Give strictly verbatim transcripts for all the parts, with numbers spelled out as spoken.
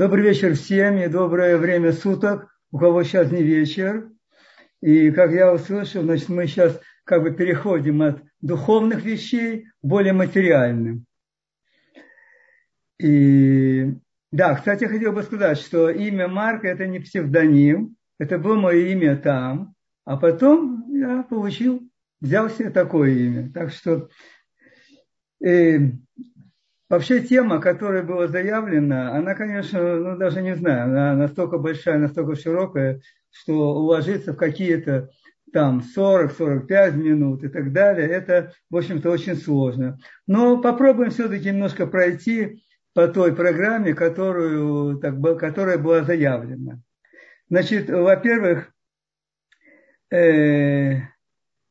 Добрый вечер всем и доброе время суток, у кого сейчас не вечер. И как я услышал, значит, мы сейчас как бы переходим от духовных вещей к более материальным. И да, кстати, я хотел бы сказать, что имя Марка – это не псевдоним, это было мое имя там, а потом я получил, взял себе такое имя. Так что э, вообще тема, которая была заявлена, она, конечно, ну даже не знаю, она настолько большая, настолько широкая, что уложиться в какие-то там сорок-сорок пять минут и так далее, это, в общем-то, очень сложно. Но попробуем все-таки немножко пройти по той программе, которую, так, которая была заявлена. Значит, во-первых, э,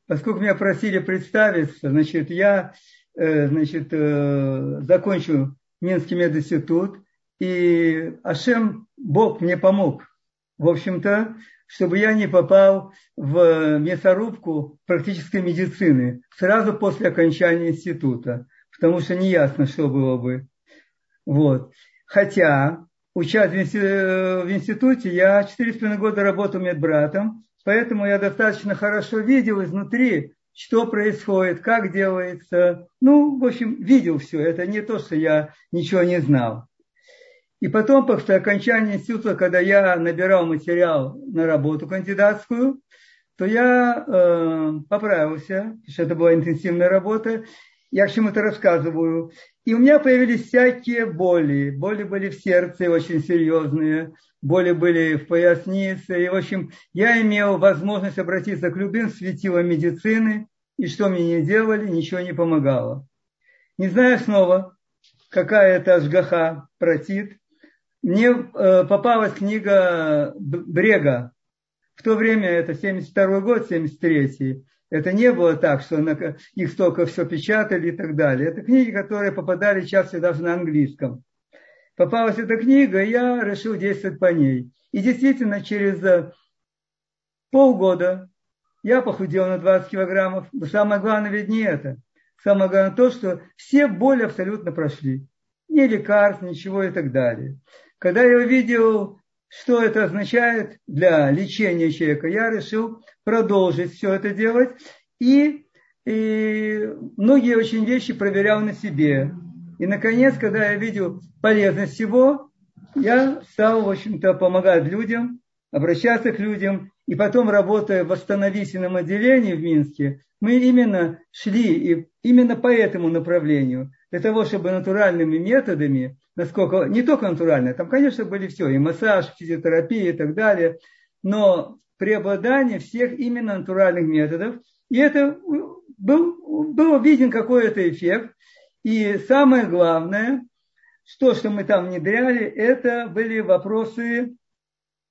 поскольку меня просили представиться, значит, я э, значит, э, закончил Минский мединститут, и Ашем, Бог мне помог, в общем-то, чтобы я не попал в мясорубку практической медицины сразу после окончания института, потому что неясно, что было бы. Вот. Хотя, учась в институте, я четыре с половиной года работал медбратом, поэтому я достаточно хорошо видел изнутри, что происходит, как делается. Ну, в общем, видел все. Это не то, что я ничего не знал. И потом, после окончания института, когда я набирал материал на работу кандидатскую, то я э, поправился, потому что это была интенсивная работа. Я к чему-то рассказываю. И у меня появились всякие боли. Боли были в сердце очень серьезные, боли были в пояснице. И, в общем, я имел возможность обратиться к любым светилам медицины. И что мне не делали, ничего не помогало. Не знаю снова, какая это ашгаха, протит. Мне э, попалась книга Брега. В то время, это семьдесят второй год, семьдесят третий. Это не было так, что их столько все печатали и так далее. Это книги, которые попадали часто даже на английском. Попалась эта книга, и я решил действовать по ней. И действительно, через полгода я похудел на двадцать килограммов. Но самое главное ведь не это. Самое главное то, что все боли абсолютно прошли. Ни лекарств, ничего и так далее. Когда я увидел, что это означает для лечения человека, я решил продолжить все это делать. И, и многие очень вещи проверял на себе. И, наконец, когда я видел полезность всего, я стал, в общем-то, помогать людям, обращаться к людям. И потом, работая в восстановительном отделении в Минске, мы именно шли и именно по этому направлению, для того, чтобы натуральными методами, насколько не только натурально, там, конечно, были все, и массаж, физиотерапия и так далее, но преобладание всех именно натуральных методов, и это был, был виден какой-то эффект. И самое главное, что, что мы там внедряли, это были вопросы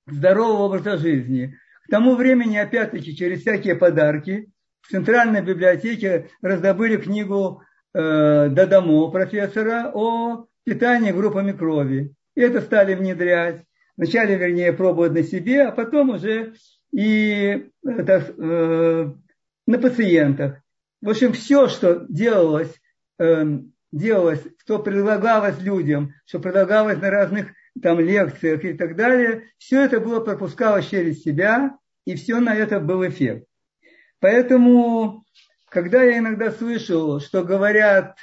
здорового образа жизни. К тому времени, опять-таки, через всякие подарки, в Центральной библиотеке раздобыли книгу э, Дадомо профессора о питании группами крови. И это стали внедрять. Вначале, вернее, пробовать на себе, а потом уже и так, э, на пациентах. В общем, все, что делалось, э, делалось, что предлагалось людям, что предлагалось на разных там, лекциях и так далее, все это было пропускалось через себя, и все на это был эффект. Поэтому, когда я иногда слышал, что говорят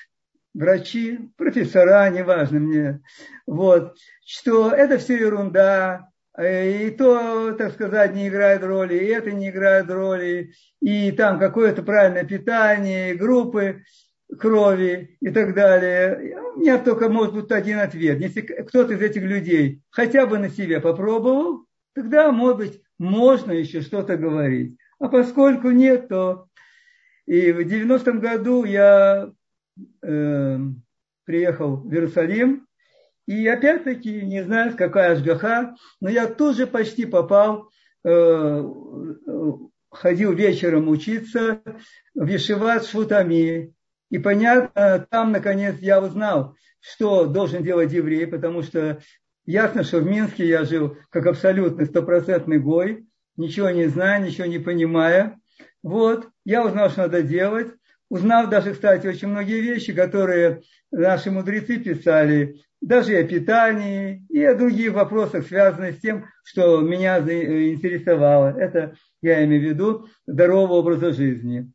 врачи, профессора, неважно мне, вот, что это все ерунда, и то, так сказать, не играет роли, и это не играет роли, и там какое-то правильное питание, и группы крови и так далее. У меня только может быть один ответ. Если кто-то из этих людей хотя бы на себе попробовал, тогда, может быть, можно еще что-то говорить. А поскольку нет, то и в девяностом году я э, приехал в Иерусалим, и опять-таки, не знаю, какая ашгаха, но я тут же почти попал, э, ходил вечером учиться в Ишиват Шутами. И понятно, там, наконец, я узнал, что должен делать еврей, потому что ясно, что в Минске я жил как абсолютный стопроцентный гой, ничего не зная, ничего не понимая. Вот, я узнал, что надо делать. Узнал даже, кстати, очень многие вещи, которые наши мудрецы писали даже и о питании, и о других вопросах, связанных с тем, что меня интересовало. Это, я имею в виду, здорового образа жизни.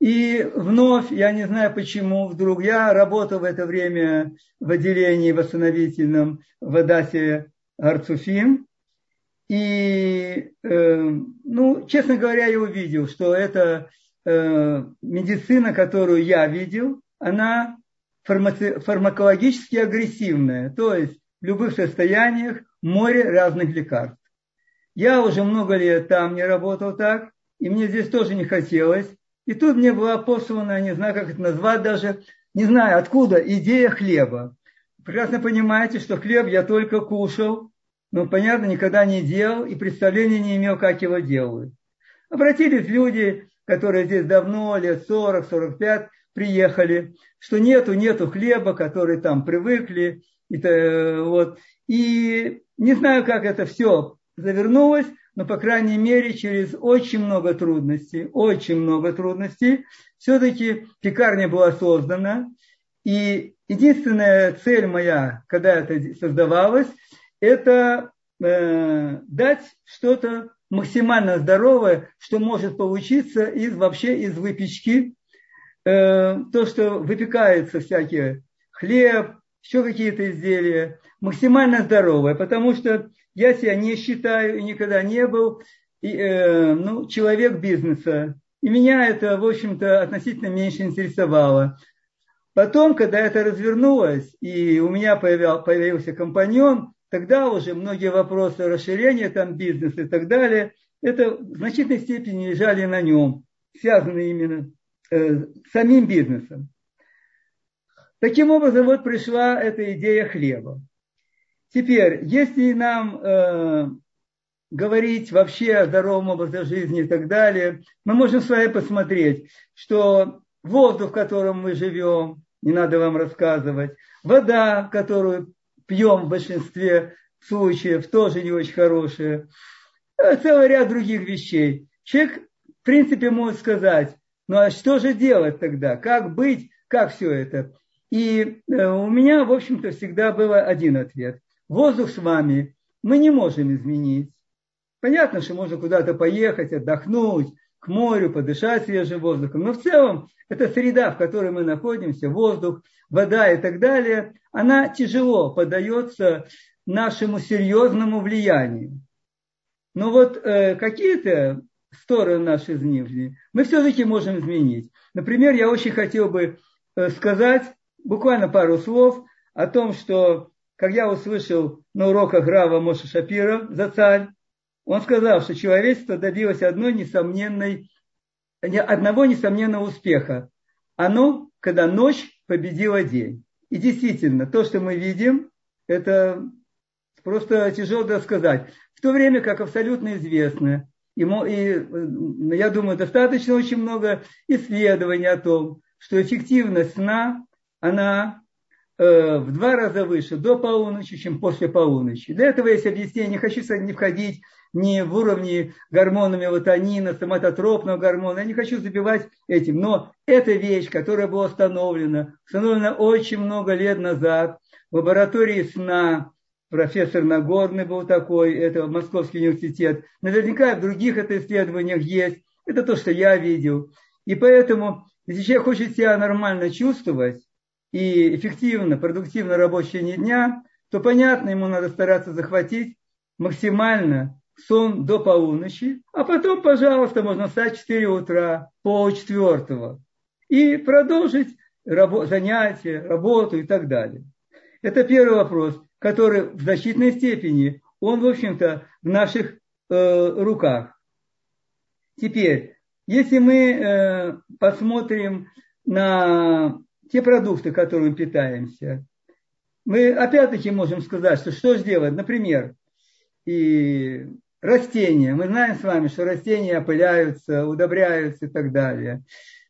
И вновь, я не знаю почему, вдруг я работал в это время в отделении восстановительном в Адасе Гарцухин. И, э, ну, честно говоря, я увидел, что эта э, медицина, которую я видел, она фармаци- фармакологически агрессивная. То есть в любых состояниях море разных лекарств. Я уже много лет там не работал так, и мне здесь тоже не хотелось. И тут мне была послана, не знаю, как это назвать даже, не знаю откуда, идея хлеба. Прекрасно понимаете, что хлеб я только кушал, но, понятно, никогда не делал и представления не имел, как его делают. Обратились люди, которые здесь давно, лет сорок сорок пять, приехали, что нету, нету хлеба, которые там привыкли. И, вот. И не знаю, как это все завернулось, но, по крайней мере, через очень много трудностей, очень много трудностей, все-таки пекарня была создана. И единственная цель моя, когда это создавалось, это э, дать что-то максимально здоровое, что может получиться из, вообще из выпечки. Э, то, что выпекаются всякие хлеб, еще какие-то изделия, максимально здоровое, потому что я себя не считаю и никогда не был и, э, ну, человек бизнеса. И меня это, в общем-то, относительно меньше интересовало. Потом, когда это развернулось, и у меня появил, появился компаньон, тогда уже многие вопросы расширения там, бизнеса и так далее, это в значительной степени лежали на нем, связанные именно э, с самим бизнесом. Таким образом, вот пришла эта идея хлеба. Теперь, если нам э, говорить вообще о здоровом образе жизни и так далее, мы можем с вами посмотреть, что воздух, в котором мы живем, не надо вам рассказывать, вода, которую пьем в большинстве случаев, тоже не очень хорошая, целый ряд других вещей. Человек, в принципе, может сказать, ну а что же делать тогда, как быть, как все это? И э, у меня, в общем-то, всегда был один ответ. Воздух с вами мы не можем изменить. Понятно, что можно куда-то поехать, отдохнуть, к морю, подышать свежим воздухом. Но в целом эта среда, в которой мы находимся, воздух, вода и так далее, она тяжело поддается нашему серьезному влиянию. Но вот э, какие-то стороны нашей жизни мы все-таки можем изменить. Например, я очень хотел бы сказать буквально пару слов о том, что как я услышал на уроках Рава Моше Шапира за царь, он сказал, что человечество добилось одной несомненной, одного несомненного успеха. Оно, когда ночь победила день. И действительно, то, что мы видим, это просто тяжело сказать. В то время, как абсолютно известно, и, и я думаю, достаточно очень много исследований о том, что эффективность сна, она э, в два раза выше до полуночи, чем после полуночи. Для этого есть объяснение, не хочу не входить ни в уровни гормона мелатонина, соматотропного гормона, я не хочу забивать этим, но эта вещь, которая была установлена, установлена очень много лет назад в лаборатории сна, профессор Нагорный был такой, это Московский университет, наверняка в других это исследованиях есть, это то, что я видел. И поэтому, если человек хочет себя нормально чувствовать и эффективно, продуктивно рабочие дня, то, понятно, ему надо стараться захватить максимально сон до полуночи, а потом, пожалуйста, можно встать в четыре утра, полчетвертого, и продолжить рабо- занятия, работу и так далее. Это первый вопрос, который в значительной степени, он, в общем-то, в наших э, руках. Теперь, если мы посмотрим на те продукты, которыми питаемся, мы опять-таки можем сказать, что что же делать? Например, и растения. Мы знаем с вами, что растения опыляются, удобряются и так далее.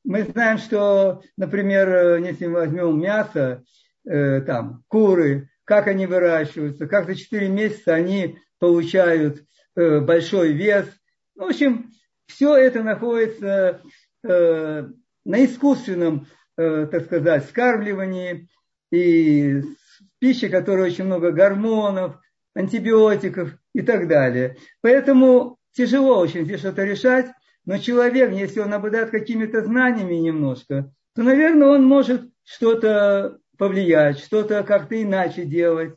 Мы знаем, что, например, если мы возьмем мясо, там, куры, как они выращиваются, как за четыре месяца они получают большой вес. В общем, все это находится э, на искусственном, э, так сказать, скармливании и в пище которой очень много гормонов, антибиотиков и так далее. Поэтому тяжело очень здесь что-то решать, но человек, если он обладает какими-то знаниями немножко, то, наверное, он может что-то повлиять, что-то как-то иначе делать.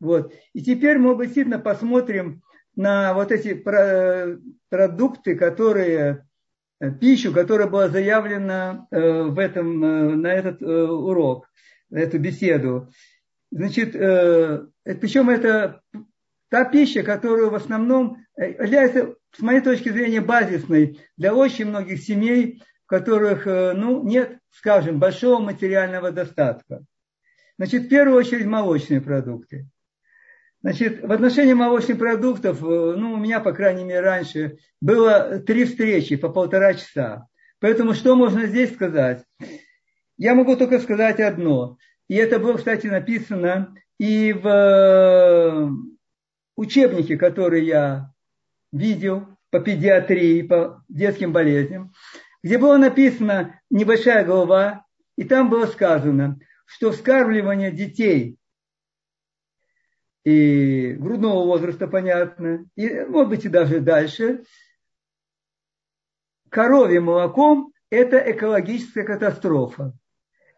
Вот. И теперь мы действительно посмотрим на вот эти продукты, которые, пищу, которая была заявлена в этом, на этот урок, на эту беседу. Значит, причем это та пища, которая в основном является, с моей точки зрения, базисной для очень многих семей, в которых, ну, нет, скажем, большого материального достатка. Значит, в первую очередь молочные продукты. Значит, в отношении молочных продуктов, ну, у меня, по крайней мере, раньше было три встречи по полтора часа. Поэтому что можно здесь сказать? Я могу только сказать одно. И это было, кстати, написано и в учебнике, который я видел по педиатрии, по детским болезням, где было написано небольшая глава, и там было сказано, что вскармливание детей и грудного возраста, понятно, и, может быть, и даже дальше, коровьим молоком – это экологическая катастрофа.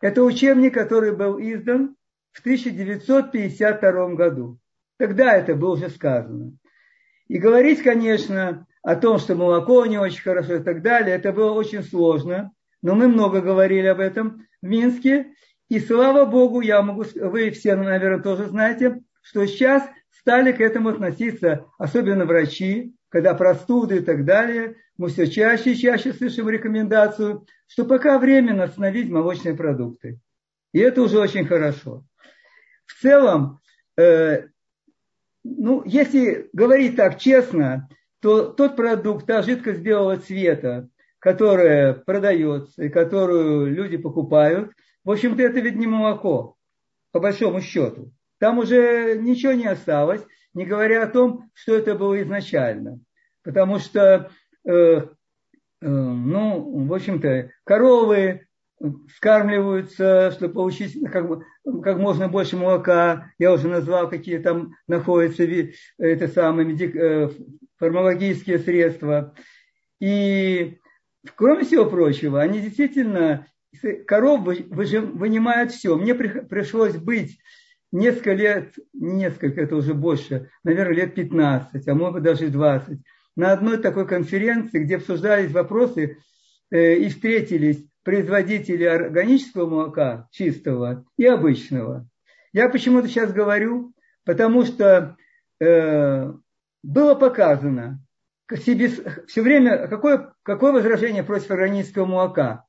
Это учебник, который был издан в тысяча девятьсот пятьдесят втором году. Тогда это было уже сказано. И говорить, конечно, о том, что молоко не очень хорошо и так далее, это было очень сложно, но мы много говорили об этом в Минске. И слава Богу, я могу, вы все, наверное, тоже знаете, что сейчас стали к этому относиться, особенно врачи, когда простуды и так далее, мы все чаще и чаще слышим рекомендацию, что пока временно остановить молочные продукты. И это уже очень хорошо. В целом, э, ну, если говорить так честно, то тот продукт, та жидкость белого цвета, которая продается и которую люди покупают, в общем-то, это ведь не молоко, по большому счету. Там уже ничего не осталось, не говоря о том, что это было изначально. Потому что, э, э, ну, в общем-то, коровы вскармливаются, чтобы получить как, как можно больше молока. Я уже назвал, какие там находятся это самое, медик, э, фармакологические средства. И, кроме всего прочего, они действительно, коров выжим, вынимают все. Мне при, пришлось быть... Несколько лет, несколько, это уже больше, наверное, лет пятнадцать, а может быть даже двадцать, на одной такой конференции, где обсуждались вопросы э, и встретились производители органического молока, чистого и обычного. Я почему-то сейчас говорю, потому что э, было показано себе, все время, какое, какое возражение против органического молока.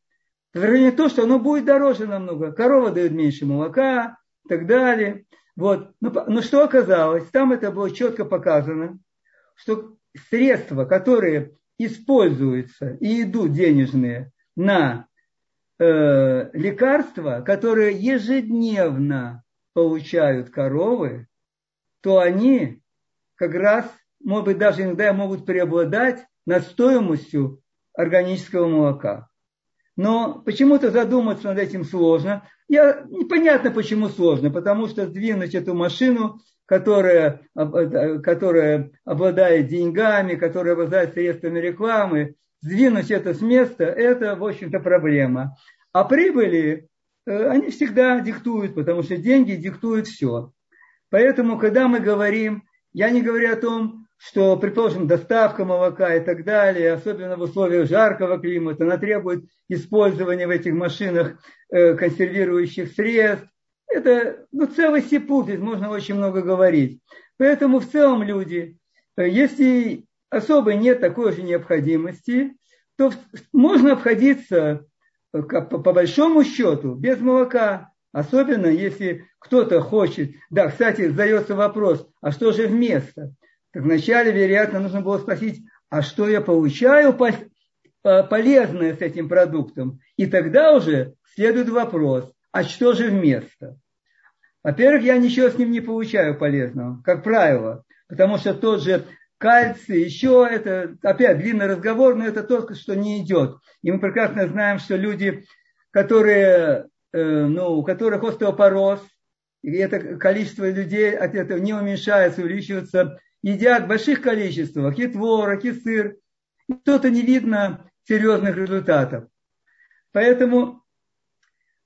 Возражение то, что оно будет дороже намного, корова дает меньше молока, и так далее. Вот. Но, но что оказалось? Там это было четко показано, что средства, которые используются и идут денежные на э, лекарства, которые ежедневно получают коровы, то они как раз, может быть, даже иногда могут преобладать над стоимостью органического молока. Но почему-то задуматься над этим сложно. Я, непонятно, почему сложно, потому что сдвинуть эту машину, которая, которая обладает деньгами, которая обладает средствами рекламы, сдвинуть это с места, это, в общем-то, проблема. А прибыли, они всегда диктуют, потому что деньги диктуют все. Поэтому, когда мы говорим, я не говорю о том, что, предположим, доставка молока и так далее, особенно в условиях жаркого климата, она требует использования в этих машинах консервирующих средств. Это, ну, целый сипут, здесь можно очень много говорить. Поэтому в целом люди, если особо нет такой же необходимости, то можно обходиться, по большому счету, без молока. Особенно, если кто-то хочет... Да, кстати, задается вопрос, а что же вместо? Так вначале, вероятно, нужно было спросить, а что я получаю полезное с этим продуктом? И тогда уже следует вопрос, а что же вместо? Во-первых, я ничего с ним не получаю полезного, как правило, потому что тот же кальций, еще это, опять длинный разговор, но это то, что не идет. И мы прекрасно знаем, что люди, которые, ну, у которых остеопороз, И это количество людей от этого не уменьшается, увеличивается. Едят в больших количествах и творог, и сыр. Что-то не видно серьезных результатов. Поэтому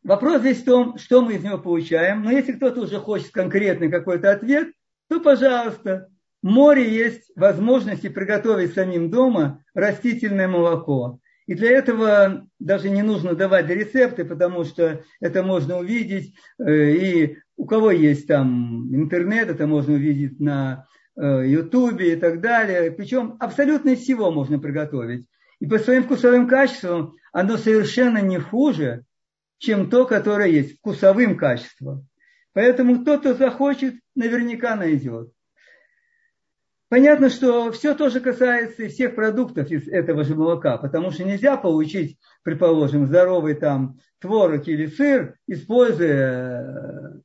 вопрос здесь в том, что мы из него получаем. Но если кто-то уже хочет конкретный какой-то ответ, то, пожалуйста, море есть возможности приготовить самим дома растительное молоко. И для этого даже не нужно давать рецепты, потому что это можно увидеть. И у кого есть там интернет, это можно увидеть на Ютубе и так далее. Причем абсолютно из всего можно приготовить. И по своим вкусовым качествам оно совершенно не хуже, чем то, которое есть, вкусовым качеством. Поэтому тот, кто захочет, наверняка найдет. Понятно, что все тоже касается и всех продуктов из этого же молока, потому что нельзя получить, предположим, здоровый там творог или сыр, используя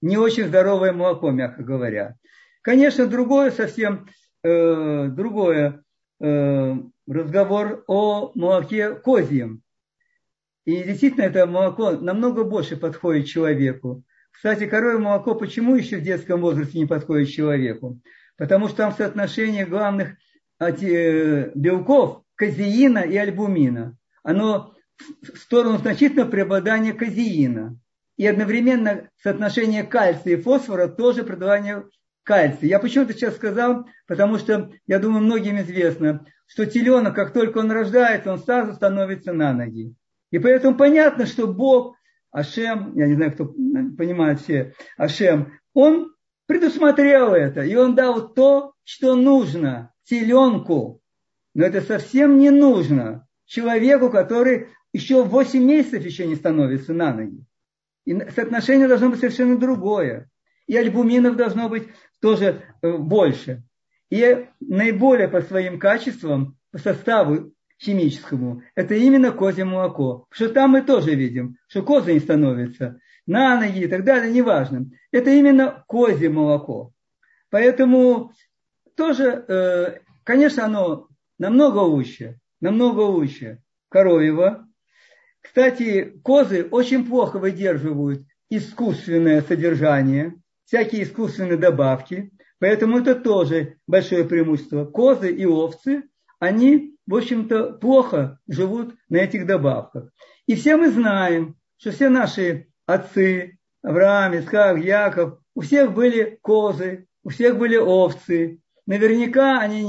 не очень здоровое молоко, мягко говоря. Конечно, другое совсем, э, другое э, разговор о молоке козьем. И действительно, это молоко намного больше подходит человеку. Кстати, коровье молоко почему еще в детском возрасте не подходит человеку? Потому что там соотношение главных белков казеина и альбумина. Оно в сторону значительного преобладания казеина. И одновременно соотношение кальция и фосфора тоже преобладание кальция. Я почему-то сейчас сказал, потому что, я думаю, многим известно, что теленок, как только он рождается, он сразу становится на ноги. И поэтому понятно, что Бог, Ашем, я не знаю, кто понимает все, Ашем, он предусмотрел это, и он дал то, что нужно теленку. Но это совсем не нужно человеку, который еще восемь месяцев еще не становится на ноги. И соотношение должно быть совершенно другое. И альбуминов должно быть тоже больше. И наиболее по своим качествам, по составу химическому, это именно козье молоко. Что там мы тоже видим, что козы не становятся на ноги и так далее, неважно. Это именно козье молоко. Поэтому тоже, конечно, оно намного лучше, намного лучше коровьего. Кстати, козы очень плохо выдерживают искусственное содержание, всякие искусственные добавки. Поэтому это тоже большое преимущество. Козы и овцы, они, в общем-то, плохо живут на этих добавках. И все мы знаем, что все наши отцы, Авраам, Исхак, Яков, у всех были козы, у всех были овцы. Наверняка они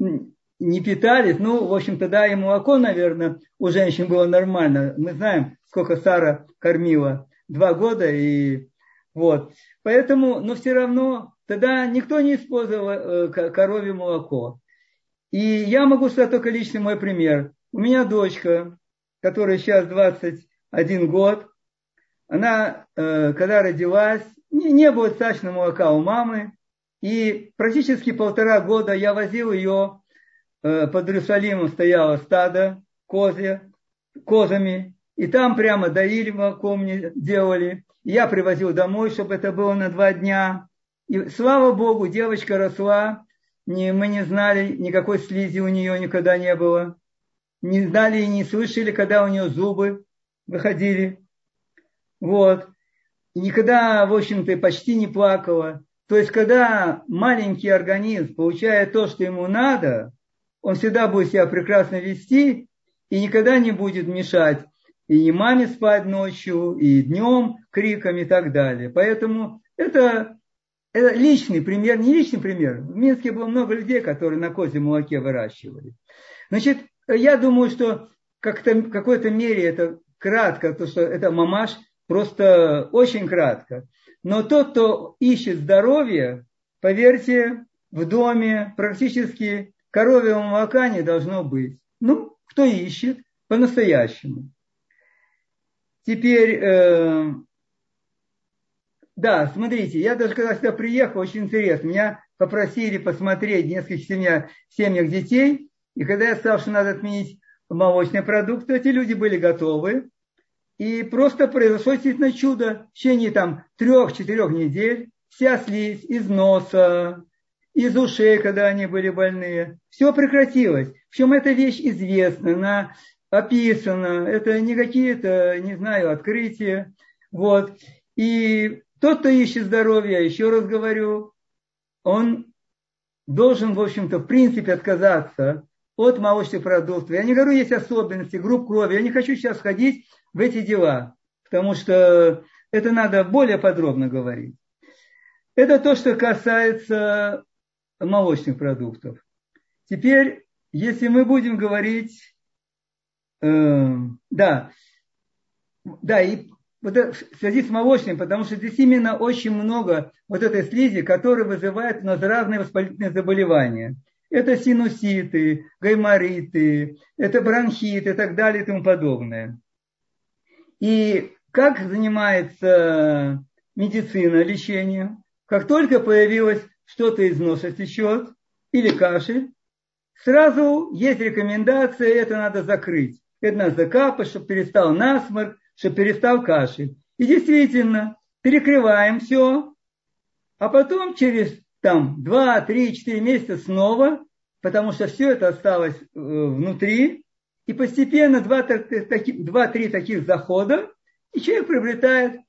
не, не питались. Ну, в общем-то, да, и молоко, наверное, у женщин было нормально. Мы знаем, сколько Сара кормила. Два года и вот. Поэтому, но все равно тогда никто не использовал коровье молоко. И я могу сказать только личный мой пример. У меня дочка, которая сейчас двадцать один год, она, когда родилась, не, не было достаточно молока у мамы. И практически полтора года я возил ее, под Иерусалимом стояло стадо козье, козами. И там прямо доили молоко мне делали. Я привозил домой, чтобы это было на два дня. И слава Богу, девочка росла. Не, мы не знали, никакой слизи у нее никогда не было. Не знали и не слышали, когда у нее зубы выходили. Вот. И никогда, в общем-то, почти не плакала. То есть, когда маленький организм получает то, что ему надо, он всегда будет себя прекрасно вести и никогда не будет мешать и маме спать ночью, и днем, криками и так далее. Поэтому это, это личный пример, не личный пример. В Минске было много людей, которые на козьем молоке выращивали. Значит, я думаю, что как-то, в какой-то мере это кратко, то, что это мамаш, просто очень кратко. Но тот, кто ищет здоровье, поверьте, в доме практически коровьего молока не должно быть. Ну, кто ищет по-настоящему. Теперь, э, да, смотрите, я даже когда сюда приехал, очень интересно, меня попросили посмотреть в нескольких семьях, семьях детей, и когда я сказал, что надо отменить молочные продукты, эти люди были готовы, и просто произошло действительно чудо, в течение там трех-четырех недель вся слизь из носа, из ушей, когда они были больные, все прекратилось, причем эта вещь известна, она описано, это не какие-то, не знаю, открытия, вот, и Тот, кто ищет здоровье, еще раз говорю, он должен, в общем-то, в принципе отказаться от молочных продуктов. Я не говорю, есть особенности, групп крови. Я не хочу сейчас входить в эти дела, потому что это надо более подробно говорить. Это то, что касается молочных продуктов. Теперь, если мы будем говорить... Э, да, да, и вот это, в связи с молочным, потому что здесь именно очень много вот этой слизи, которая вызывает у нас разные воспалительные заболевания. Это синуситы, гаймориты, это бронхит и так далее и тому подобное. И как занимается медицина лечением? Как только появилось что-то из носа течет или кашель, сразу есть рекомендация, это надо закрыть. Это надо закапать, чтобы перестал насморк, чтобы перестал кашель. И действительно, перекрываем все, а потом через там, два, три, четыре месяца снова, потому что все это осталось э, внутри, и постепенно два-три таких захода, и человек приобретает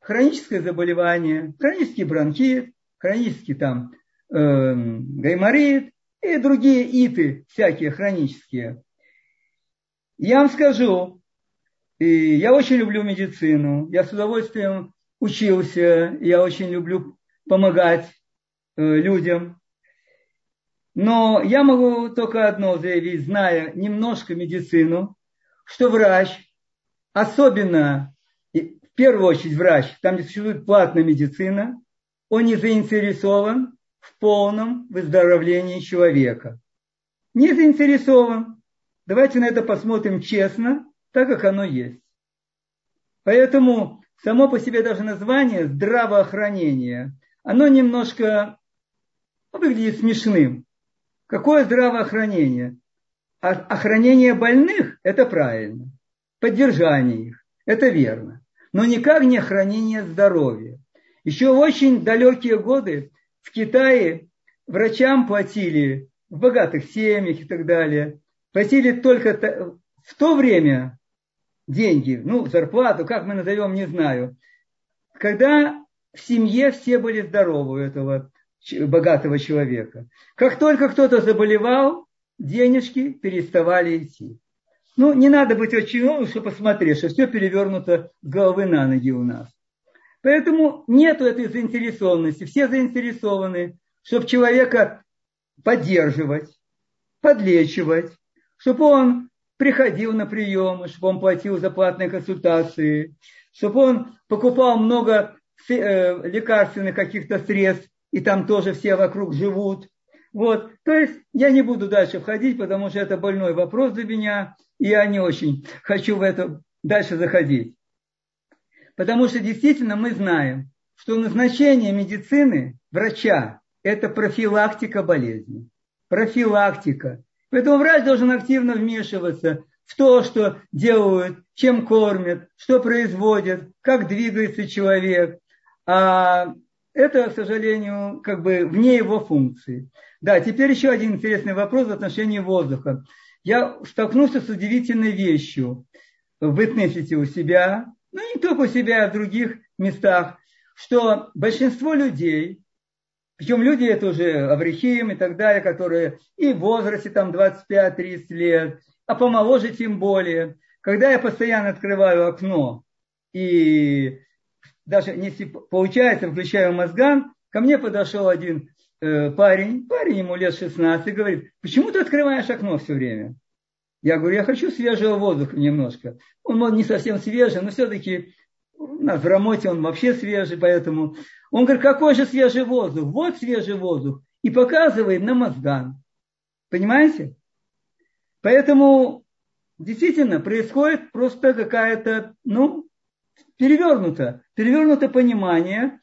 хроническое заболевание, хронический бронхит, хронический там э, гайморит и другие иты всякие хронические. Я вам скажу, и я очень люблю медицину, я с удовольствием учился, я очень люблю помогать э, людям. Но я могу только одно заявить, зная немножко медицину, что врач, особенно в первую очередь врач, там где существует платная медицина, он не заинтересован в полном выздоровлении человека. Не заинтересован. Давайте на это посмотрим честно, так как оно есть. Поэтому само по себе даже название «здравоохранение», оно немножко выглядит смешным. Какое здравоохранение? Охранение больных – это правильно. Поддержание их – это верно. Но никак не охранение здоровья. Еще в очень далекие годы в Китае врачам платили, в богатых семьях и так далее, платили только в то время деньги, ну, зарплату, как мы назовем, не знаю, когда в семье все были здоровы у этого богатого человека. Как только кто-то заболевал, денежки переставали идти. Ну, не надо быть очень умным, чтобы посмотреть, что все перевернуто с головы на ноги у нас. Поэтому нет этой заинтересованности. Все заинтересованы, чтобы человека поддерживать, подлечивать, чтобы он приходил на приемы, чтобы он платил за платные консультации, чтобы он покупал много лекарственных каких-то средств, и там тоже все вокруг живут. Вот. То есть я не буду дальше входить, потому что это больной вопрос для меня, и я не очень хочу в это дальше заходить. Потому что действительно мы знаем, что назначение медицины, врача, это профилактика болезни. Профилактика. Поэтому врач должен активно вмешиваться в то, что делают, чем кормят, что производят, как двигается человек. А это, к сожалению, как бы вне его функции. Да, теперь еще один интересный вопрос в отношении воздуха. Я столкнулся с удивительной вещью. Вы знаете у себя, ну не только у себя, а в других местах, что большинство людей, причем люди это уже аврехим и так далее, которые и в возрасте там двадцать пять - тридцать лет, а помоложе тем более. Когда я постоянно открываю окно и даже если получается, включаю мозган, ко мне подошел один э, парень, парень ему лет шестнадцать, говорит, почему ты открываешь окно все время? Я говорю, я хочу свежего воздуха немножко. Он, он не совсем свежий, но все-таки в Рамоте он вообще свежий, поэтому... Он говорит, какой же свежий воздух? Вот свежий воздух. И показывает на мозган. Понимаете? Поэтому действительно происходит просто какая-то, ну, перевернуто, перевернуто понимание.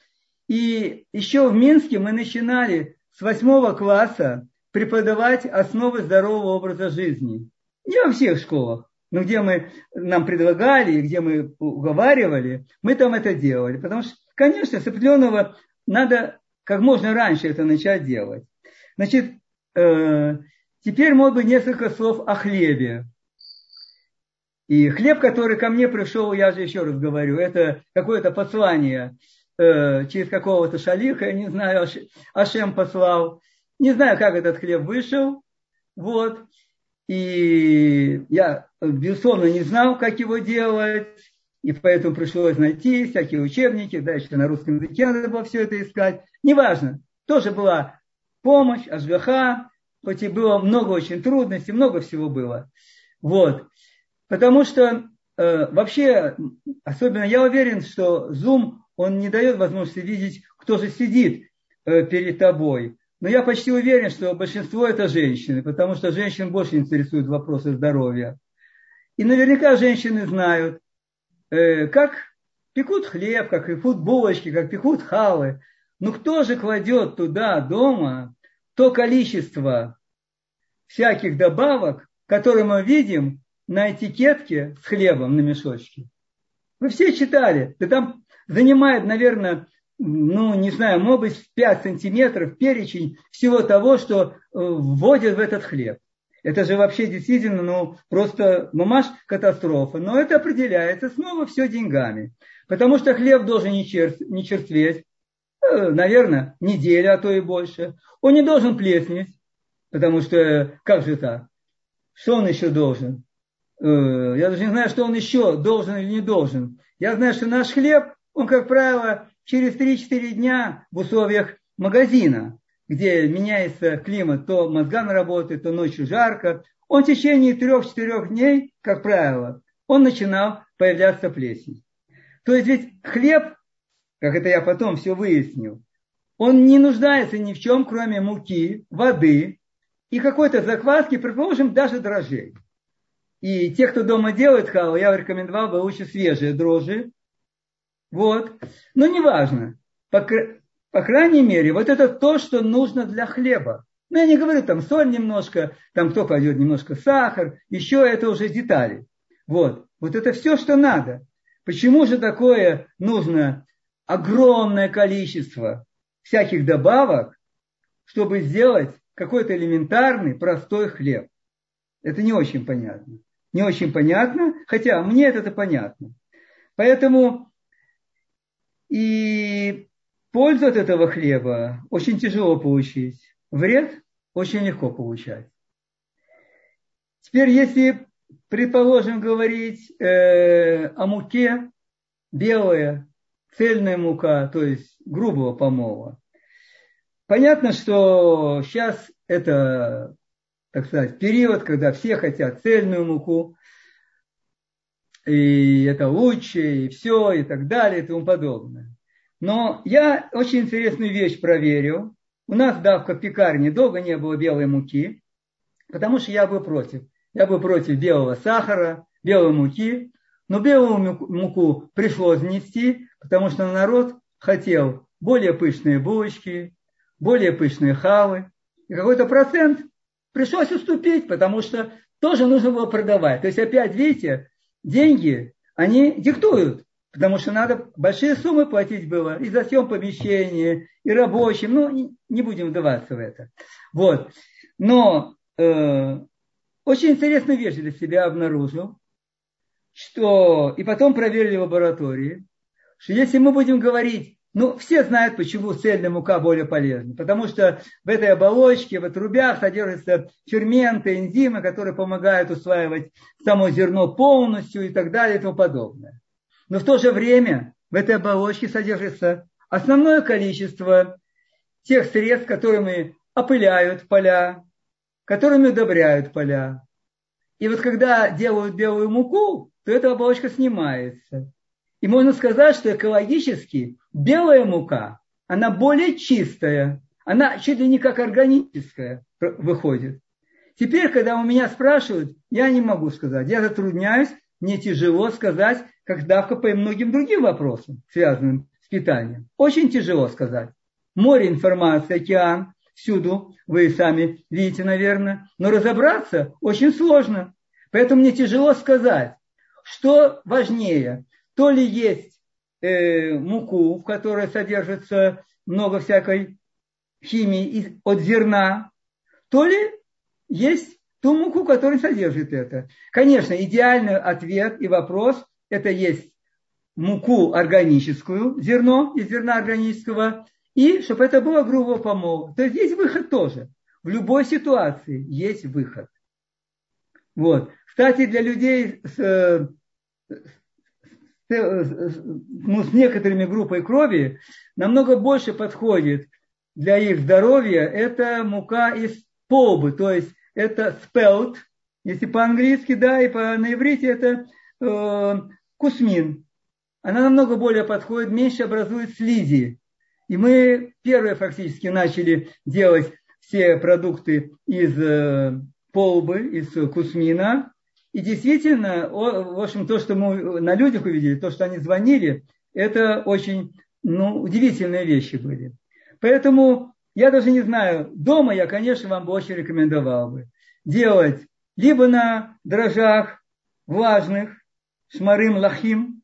И еще в Минске мы начинали с восьмого класса преподавать основы здорового образа жизни. Не во всех школах, но где мы нам предлагали, где мы уговаривали, мы там это делали. Потому что, конечно, с определенного надо как можно раньше это начать делать. Значит, э, теперь, может быть, несколько слов о хлебе. И хлеб, который ко мне пришел, я же еще раз говорю, это какое-то послание э, через какого-то шалиха, я не знаю, Ашем послал. Не знаю, как этот хлеб вышел. Вот. И я, безусловно, не знал, как его делать. И поэтому пришлось найти всякие учебники. Дальше на русском языке надо было все это искать. Неважно. Тоже была помощь, ажгаха. Хоть и было много очень трудностей, много всего было. Вот. Потому что э, вообще, особенно я уверен, что Zoom, он не дает возможности видеть, кто же сидит э, перед тобой. Но я почти уверен, что большинство это женщины, потому что женщин больше интересуют вопросы здоровья. И наверняка женщины знают, э, как пекут хлеб, как пекут булочки, как пекут халы. Ну кто же кладет туда дома то количество всяких добавок, которые мы видим на этикетке с хлебом на мешочке. Вы все читали. Да там занимает, наверное, ну, не знаю, может быть, пять сантиметров перечень всего того, что вводят в этот хлеб. Это же вообще действительно, ну, просто мамаш катастрофа. Но это определяется снова все деньгами. Потому что хлеб должен не, черт, не чертветь, наверное, неделю, а то и больше. Он не должен плеснуть, потому что как же так? Что он еще должен? Я даже не знаю, что он еще должен или не должен. Я знаю, что наш хлеб, он, как правило, через три-четыре дня в условиях магазина, где меняется климат, то мозган работает, то ночью жарко, он в течение три-четыре дней, как правило, он начинал появляться плесень. То есть ведь хлеб, как это я потом все выяснил, он не нуждается ни в чем, кроме муки, воды и какой-то закваски, предположим, даже дрожжей. И те, кто дома делает халу, я рекомендовал бы лучше свежие дрожжи. Вот. Но неважно. По, по крайней мере, вот это то, что нужно для хлеба. Ну, я не говорю, там соль немножко, там кто пойдет немножко сахар, еще это уже детали. Вот. Вот это все, что надо. Почему же такое нужно огромное количество всяких добавок, чтобы сделать какой-то элементарный, простой хлеб? Это не очень понятно. Не очень понятно, хотя мне это понятно. Поэтому и пользу от этого хлеба очень тяжело получить. Вред очень легко получать. Теперь, если, предположим, говорить э, о муке, белая, цельная мука, то есть грубого помола. Понятно, что сейчас это, так сказать, период, когда все хотят цельную муку, и это лучше, и все, и так далее, и тому подобное. Но я очень интересную вещь проверил. У нас, да, в пекарне долго не было белой муки, потому что я был против. Я был против белого сахара, белой муки, но белую муку пришлось внести, потому что народ хотел более пышные булочки, более пышные халы, и какой-то процент пришлось уступить, потому что тоже нужно было продавать. То есть опять, видите, деньги, они диктуют, потому что надо большие суммы платить было и за съем помещения, и рабочим. Ну, не будем вдаваться в это. Вот. Но э, очень интересную вещь для себя обнаружил, что и потом проверили в лаборатории, что если мы будем говорить, ну, все знают, почему цельная мука более полезна. Потому что в этой оболочке, в отрубях содержатся ферменты, энзимы, которые помогают усваивать само зерно полностью и так далее и тому подобное. Но в то же время в этой оболочке содержится основное количество тех средств, которыми опыляют поля, которыми удобряют поля. И вот когда делают белую муку, то эта оболочка снимается. И можно сказать, что экологически белая мука, она более чистая, она чуть ли не как органическая выходит. Теперь, когда у меня спрашивают, я не могу сказать, я затрудняюсь, мне тяжело сказать, как давка по многим другим вопросам, связанным с питанием. Очень тяжело сказать. Море информации, океан, всюду, вы сами видите, наверное, но разобраться очень сложно. Поэтому мне тяжело сказать, что важнее. То ли есть э, муку, в которой содержится много всякой химии от зерна, то ли есть ту муку, которая содержит это. Конечно, идеальный ответ и вопрос – это есть муку органическую, зерно из зерна органического, и чтобы это было грубого помола. То есть есть выход тоже. В любой ситуации есть выход. Вот. Кстати, для людей с, ну, с некоторыми группой крови намного больше подходит для их здоровья это мука из полбы, то есть это спелт, если по-английски, да, и по, на иврите это э, кусмин. Она намного более подходит, меньше образует слизи. И мы первые фактически начали делать все продукты из э, полбы, из кусмина. И действительно, в общем, то, что мы на людях увидели, то, что они звонили, это очень ну, удивительные вещи были. Поэтому я даже не знаю, дома я, конечно, вам бы очень рекомендовал бы делать либо на дрожжах влажных, шмарым лахим,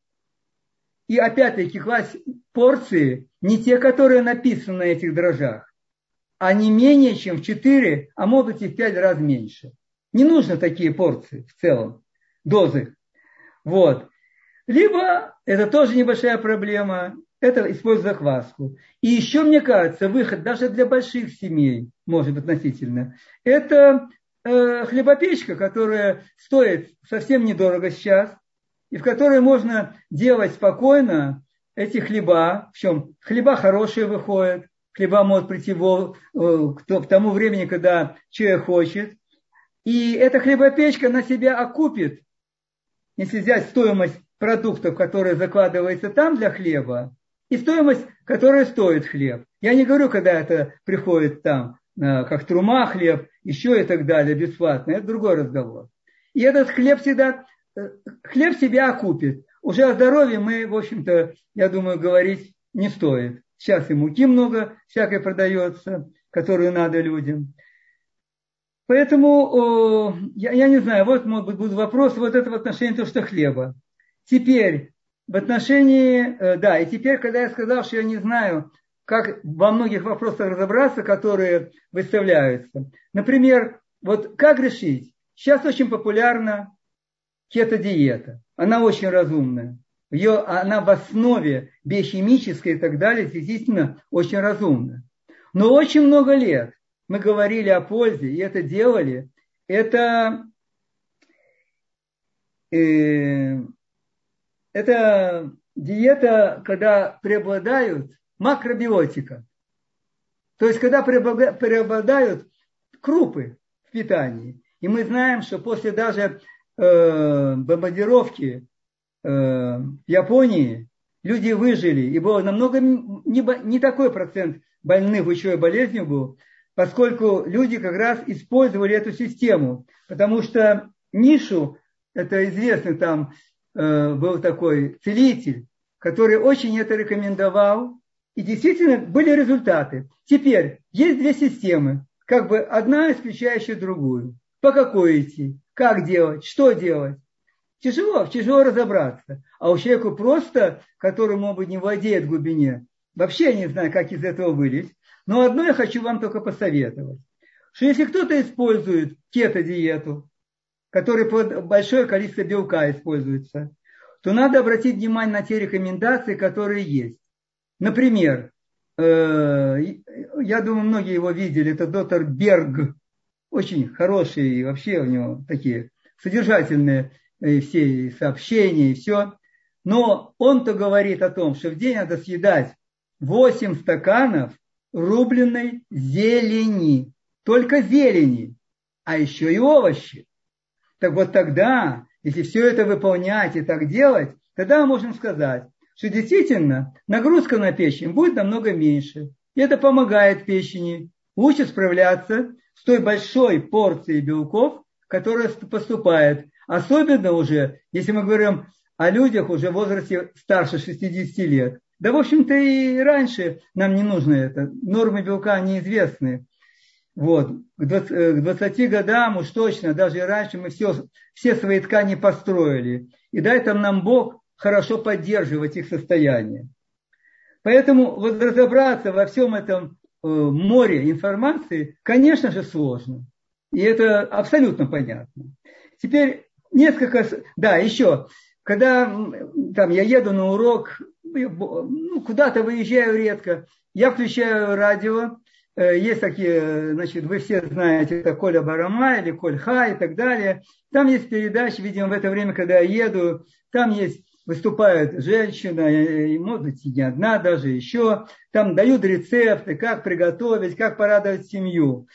и опять-таки класть порции не те, которые написаны на этих дрожжах, а не менее чем в четыре, а может быть и в пять раз меньше. Не нужно такие порции в целом, дозы. Вот. Либо, это тоже небольшая проблема, это использовать закваску. И еще, мне кажется, выход даже для больших семей, может быть, относительно, это э, хлебопечка, которая стоит совсем недорого сейчас, и в которой можно делать спокойно эти хлеба. В чем? Хлеба хорошие выходят, хлеба может прийти в, э, к тому времени, когда человек хочет. И эта хлебопечка на себя окупит, если взять стоимость продуктов, которые закладываются там для хлеба, и стоимость, которая стоит хлеб. Я не говорю, когда это приходит там, как трума хлеб, еще и так далее, бесплатно. Это другой разговор. И этот хлеб всегда, хлеб себя окупит. Уже о здоровье мы, в общем-то, я думаю, говорить не стоит. Сейчас и муки много всякой продается, которую надо людям. Поэтому, я, я не знаю, вот, может быть, будет вопрос вот это в отношении того, что хлеба. Теперь, в отношении, да, и теперь, когда я сказал, что я не знаю, как во многих вопросах разобраться, которые выставляются. Например, вот как решить? Сейчас очень популярна кето-диета. Она очень разумная. Ее, она в основе биохимической и так далее, действительно, очень разумна. Но очень много лет мы говорили о пользе, и это делали. Это, э, это диета, когда преобладают макробиотика. То есть, когда преобладают крупы в питании. И мы знаем, что после даже э, бомбардировки э, в Японии люди выжили. И было намного не, не такой процент больных лучевой болезнью был, поскольку люди как раз использовали эту систему, потому что Нишу, это известный там э, был такой целитель, который очень это рекомендовал, и действительно были результаты. Теперь есть две системы, как бы одна исключающая другую. По какой идти, как делать, что делать. Тяжело, тяжело разобраться. А у человека просто, который, может быть, не владеет в глубине, вообще не знаю, как из этого вылезть. Но одно я хочу вам только посоветовать, что если кто-то использует кето-диету, которой большое количество белка используется, то надо обратить внимание на те рекомендации, которые есть. Например, я думаю, многие его видели, это доктор Берг, очень хороший, и вообще у него такие содержательные все сообщения и все. Но он-то говорит о том, что в день надо съедать восемь стаканов рубленой зелени, только зелени, а еще и овощи. Так вот тогда, если все это выполнять и так делать, тогда мы можем сказать, что действительно нагрузка на печень будет намного меньше. И это помогает печени лучше справляться с той большой порцией белков, которая поступает. Особенно уже, если мы говорим о людях уже в возрасте старше шестидесяти лет. Да, в общем-то, и раньше нам не нужно это. Нормы белка неизвестны. Вот. К двадцати годам уж точно, даже и раньше, мы все, все свои ткани построили. И дай там нам Бог хорошо поддерживать их состояние. Поэтому вот разобраться во всем этом море информации, конечно же, сложно. И это абсолютно понятно. Теперь несколько... Да, еще. Когда там, я еду на урок, ну, куда-то выезжаю редко, я включаю радио. Есть такие, значит, вы все знаете, это Коля Барама или Коль Ха и так далее. Там есть передачи, видимо, в это время, когда я еду, там есть, выступает женщина, и, может быть, не одна даже еще. Там дают рецепты, как приготовить, как порадовать семью.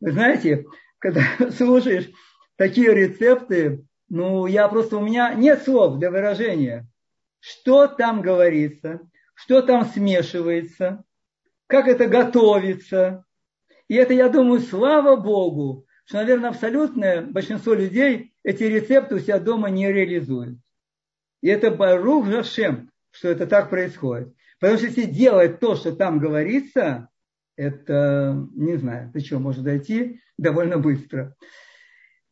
Вы знаете, когда слушаешь такие рецепты, ну, я просто, у меня нет слов для выражения. Что там говорится, что там смешивается, как это готовится. И это, я думаю, слава Богу, что, наверное, абсолютное большинство людей эти рецепты у себя дома не реализуют. И это барух жашем, что это так происходит. Потому что если делать то, что там говорится, это, не знаю, до чего может дойти довольно быстро.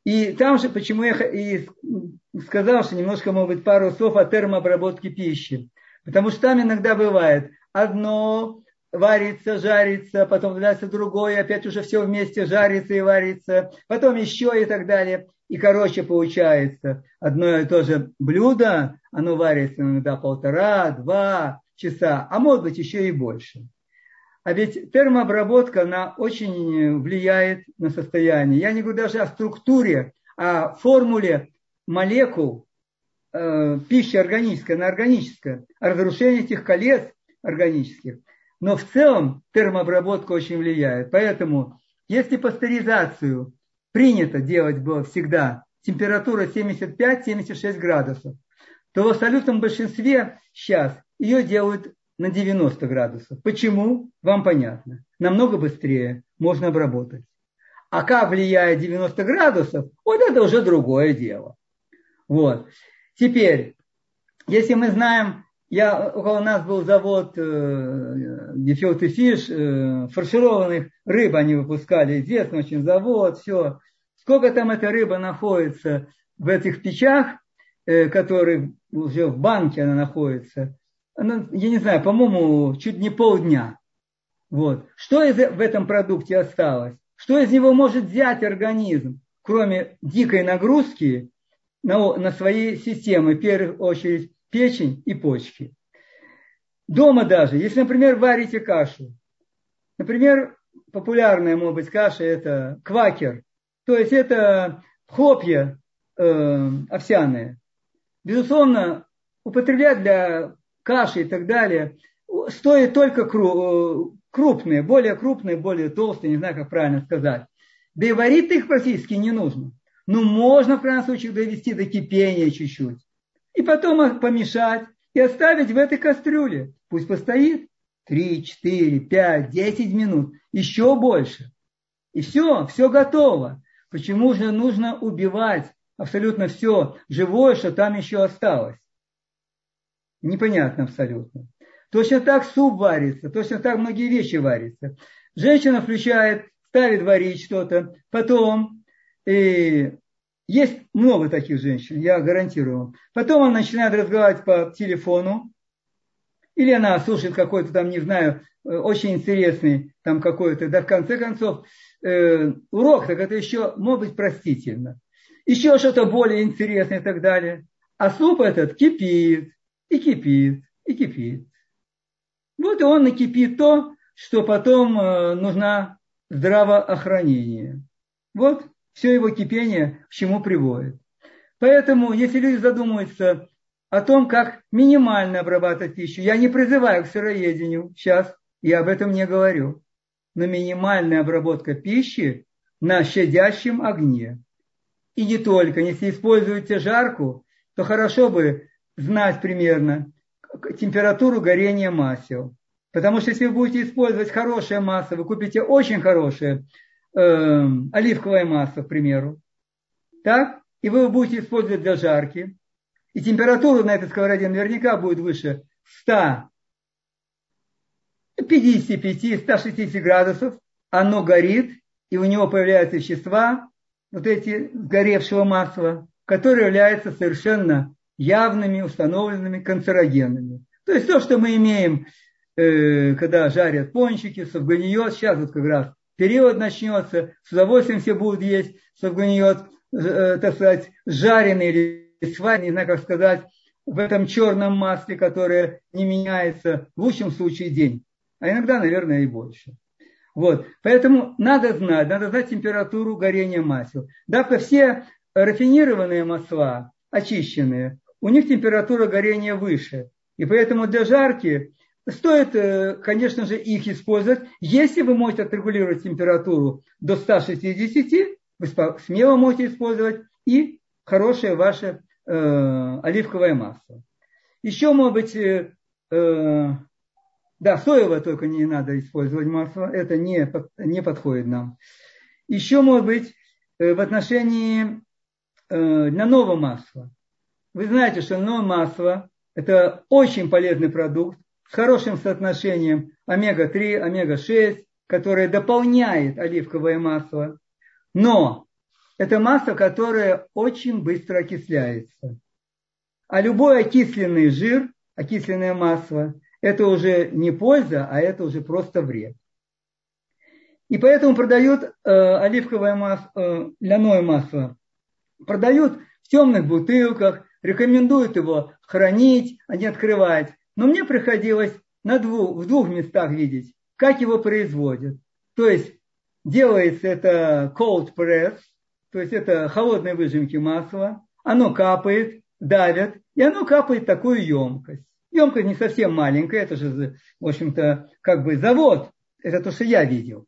И там же, почему я и сказал, что немножко, может быть, пару слов о термообработке пищи. Потому что там иногда бывает одно... варится, жарится, потом варится другое, опять уже все вместе жарится и варится, потом еще и так далее. И, короче, получается, одно и то же блюдо, оно варится иногда полтора-два часа, а может быть еще и больше. А ведь термообработка, она очень влияет на состояние. Я не говорю даже о структуре, о формуле молекул э, пищи органической, она органическая, о разрушении этих колец органических. Но в целом термообработка очень влияет. Поэтому, если пастеризацию принято делать было всегда, температура семьдесят пять - семьдесят шесть градусов, то в абсолютном большинстве сейчас ее делают на девяносто градусов. Почему? Вам понятно. Намного быстрее можно обработать. А как влияет девяносто градусов, вот это уже другое дело. Вот. Теперь, если мы знаем... Я, около нас был завод Дефилд и Фиш, фаршированных рыб они выпускали, известный очень завод, все. Сколько там эта рыба находится в этих печах, э, которые уже в банке она находится, она, я не знаю, по-моему, чуть не полдня. Вот. Что из, в этом продукте осталось? Что из него может взять организм, кроме дикой нагрузки на, на свои системы, в первую очередь, печень и почки. Дома даже, если, например, варите кашу, например, популярная, может быть, каша – это квакер, то есть это хлопья э, овсяные. Безусловно, употреблять для каши и так далее стоит только крупные, более крупные, более толстые, не знаю, как правильно сказать. Да и варить их практически не нужно. Но можно, в крайнем случае, довести до кипения чуть-чуть. И потом помешать и оставить в этой кастрюле. Пусть постоит три, четыре, пять, десять минут, еще больше. И все, все готово. Почему же нужно убивать абсолютно все живое, что там еще осталось? Непонятно абсолютно. Точно так суп варится, точно так многие вещи варятся. Женщина включает, ставит варить что-то, потом... И есть много таких женщин, я гарантирую вам. Потом она начинает разговаривать по телефону, или она слушает какой-то там, не знаю, очень интересный там какой-то, да в конце концов, э, урок, так это еще, может быть, простительно. Еще что-то более интересное и так далее. А суп этот кипит, и кипит, и кипит. Вот и он и кипит то, что потом э, нужно здравоохранение. Вот. Все его кипение к чему приводит. Поэтому, если люди задумываются о том, как минимально обрабатывать пищу, я не призываю к сыроедению сейчас, я об этом не говорю, но минимальная обработка пищи на щадящем огне. И не только. Если используете жарку, то хорошо бы знать примерно температуру горения масел. Потому что если вы будете использовать хорошее масло, вы купите очень хорошее оливковое масло, к примеру, так, и вы его будете использовать для жарки, и температура на этой сковороде наверняка будет выше сто пятьдесят пять - сто шестьдесят градусов, оно горит, и у него появляются вещества, вот эти сгоревшего масла, которые являются совершенно явными, установленными канцерогенами. То есть то, что мы имеем, когда жарят пончики, сафганийот, сейчас вот как раз период начнется, с удовольствием все будут есть совгуниот, э, так сказать, жареный или сваренный, не знаю, как сказать, в этом черном масле, которое не меняется в лучшем случае день, а иногда, наверное, и больше. Вот. Поэтому надо знать, надо знать температуру горения масел. Да, все рафинированные масла, очищенные, у них температура горения выше. И поэтому для жарки стоит, конечно же, их использовать. Если вы можете отрегулировать температуру до ста шестидесяти, вы смело можете использовать и хорошее ваше э, оливковое масло. Еще, может быть, э, да, соевое только не надо использовать масло, это не, не подходит нам. Еще, может быть, э, в отношении э, льняного масла. Вы знаете, что льняное масло – это очень полезный продукт, с хорошим соотношением омега три, омега шесть, которое дополняет оливковое масло. Но это масло, которое очень быстро окисляется. А любой окисленный жир, окисленное масло, это уже не польза, а это уже просто вред. И поэтому продают э, оливковое масло, э, льняное масло, продают в темных бутылках, рекомендуют его хранить, а не открывать. Но мне приходилось на двух, в двух местах видеть, как его производят. То есть делается это cold press, то есть это холодные выжимки масла, оно капает, давят, и оно капает такую емкость. Емкость не совсем маленькая, это же, в общем-то, как бы завод, это то, что я видел.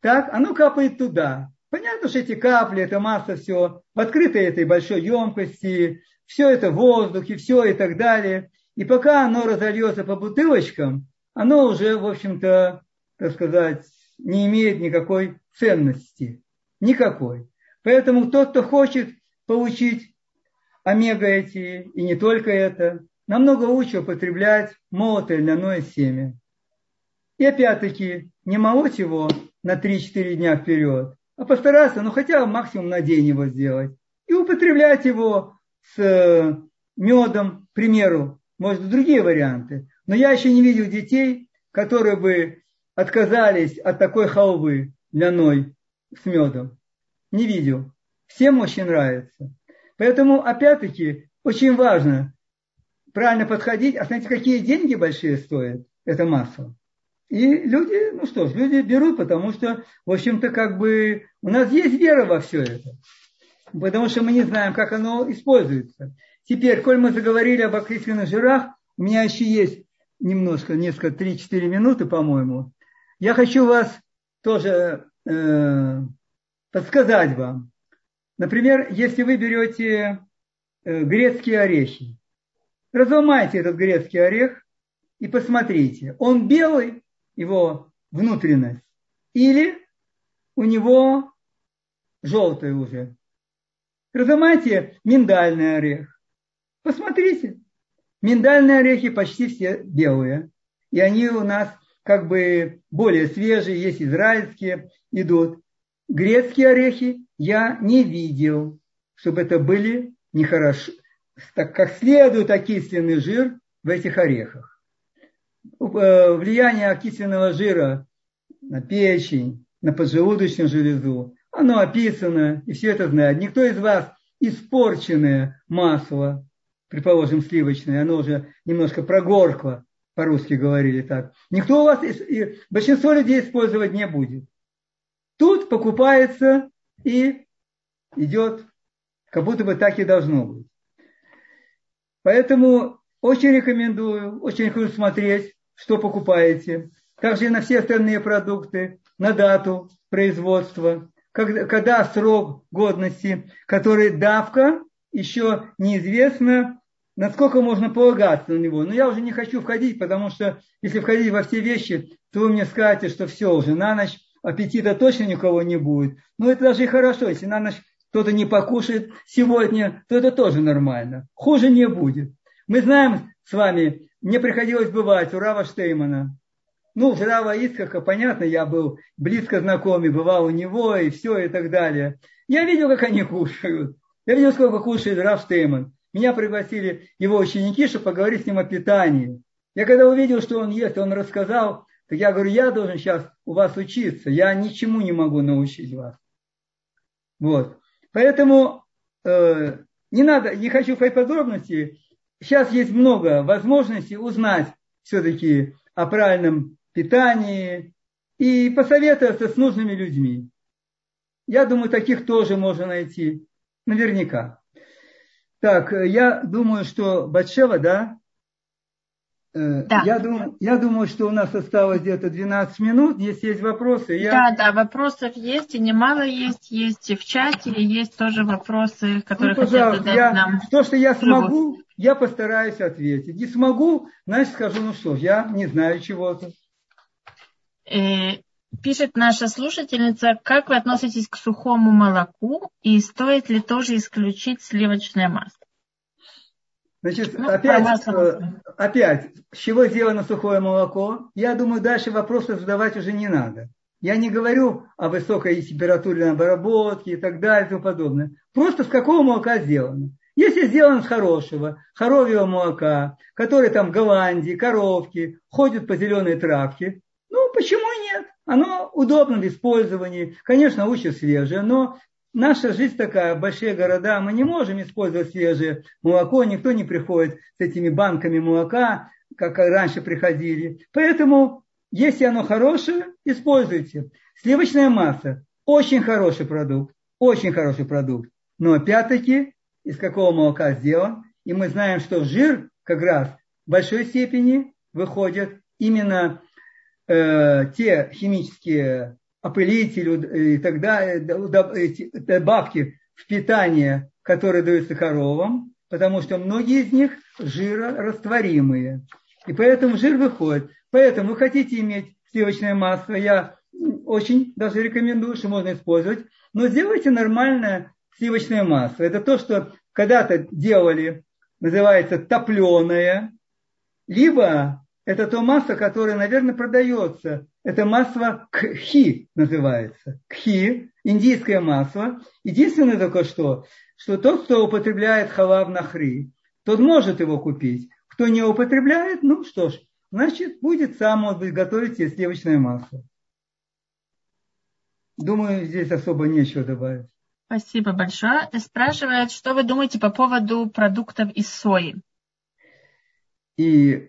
Так, оно капает туда. Понятно, что эти капли, это масса, все в открытой этой большой емкости, все это в воздухе, все и так далее. И пока оно разольется по бутылочкам, оно уже, в общем-то, так сказать, не имеет никакой ценности. Никакой. Поэтому тот, кто хочет получить омега эти, и не только это, намного лучше употреблять молотое льняное семя. И опять-таки, не молоть его на три-четыре дня вперед, а постараться, ну хотя бы максимум на день его сделать. И употреблять его с медом, к примеру. Может, другие варианты. Но я еще не видел детей, которые бы отказались от такой халвы льняной с медом. Не видел. Всем очень нравится. Поэтому, опять-таки, очень важно правильно подходить. А знаете, какие деньги большие стоят? Это масло. И люди, ну что ж, люди берут, потому что, в общем-то, как бы у нас есть вера во все это. Потому что мы не знаем, как оно используется. Теперь, коль мы заговорили об окисленных жирах, у меня еще есть немножко, несколько, три-четыре минуты, по-моему. Я хочу вас тоже э, подсказать вам. Например, если вы берете э, грецкие орехи, разломайте этот грецкий орех и посмотрите, он белый, его внутренность, или у него желтый уже. Разломайте миндальный орех. Посмотрите, миндальные орехи почти все белые. И они у нас как бы более свежие, есть израильские, идут. Грецкие орехи я не видел, чтобы это были нехорошо, так как следует окисленный жир в этих орехах. Влияние окисленного жира на печень, на поджелудочную железу, оно описано, и все это знают. Никто из вас испорченное масло, предположим, сливочное, оно уже немножко прогоркло, по-русски говорили так. Никто у вас, большинство людей использовать не будет. Тут покупается и идет, как будто бы так и должно быть. Поэтому очень рекомендую, очень хочу смотреть, что покупаете. Также и на все остальные продукты, на дату производства, когда, когда срок годности, который давка, еще неизвестно, насколько можно полагаться на него. Но я уже не хочу входить, потому что если входить во все вещи, то вы мне скажете, что все уже на ночь, аппетита точно ни у кого не будет. Но это даже и хорошо, если на ночь кто-то не покушает сегодня, то это тоже нормально. Хуже не будет. Мы знаем с вами, мне приходилось бывать у Рава Штеймана. Ну, у Рава Ицхака, понятно, я был близко знаком, и бывал у него, и все, и так далее. Я видел, как они кушают. Я видел, сколько кушает Рав Штейман. Меня пригласили его ученики, чтобы поговорить с ним о питании. Я когда увидел, что он ест, он рассказал, Так я говорю, я должен сейчас у вас учиться, я ничему не могу научить вас. Вот. Поэтому э, не надо, не хочу входить в подробности. Сейчас есть много возможностей узнать все-таки о правильном питании и посоветоваться с нужными людьми. Я думаю, таких тоже можно найти. Наверняка. Так, я думаю, что Батшева, да? Да. Я думаю, я думаю, что у нас осталось где-то двенадцать минут. Если есть вопросы, я... Да, да, вопросов есть, и немало есть. Есть и в чате, и есть тоже вопросы, которые ну, хотят задать я, нам. То, что я смогу, я постараюсь ответить. Не смогу, значит, скажу, ну что, я не знаю чего-то. Э, пишет наша слушательница, как вы относитесь к сухому молоку, и стоит ли тоже исключить сливочное масло? Значит, ну, опять, опять, с чего сделано сухое молоко? Я думаю, дальше вопросы задавать уже не надо. Я не говорю о высокой температуре обработки и так далее и тому подобное. Просто с какого молока сделано? Если сделано с хорошего, коровьего молока, который там голландии, коровки, ходит по зеленой травке, ну, почему нет? Оно удобно в использовании. Конечно, лучше свежее, но... Наша жизнь такая, большие города, мы не можем использовать свежее молоко, никто не приходит с этими банками молока, как раньше приходили. Поэтому, если оно хорошее, используйте. Сливочная масса – очень хороший продукт, очень хороший продукт. Но опять-таки, из какого молока сделан, и мы знаем, что жир как раз в большой степени выходит именно э, те химические опылители и так далее, добавки в питание, которые даются коровам, потому что многие из них жирорастворимые. И поэтому жир выходит. Поэтому вы хотите иметь сливочное масло, я очень даже рекомендую, что можно использовать, но сделайте нормальное сливочное масло. Это то, что когда-то делали, называется топленое, либо это то масло, которое, наверное, продается. Это масло кхи называется. Кхи, индийское масло. Единственное только что, что тот, кто употребляет халав нахри, тот может его купить. Кто не употребляет, ну что ж, значит, будет сам, может быть, готовить себе сливочное масло. Думаю, здесь особо нечего добавить. Спасибо большое. Спрашивает, что вы думаете по поводу продуктов из сои? И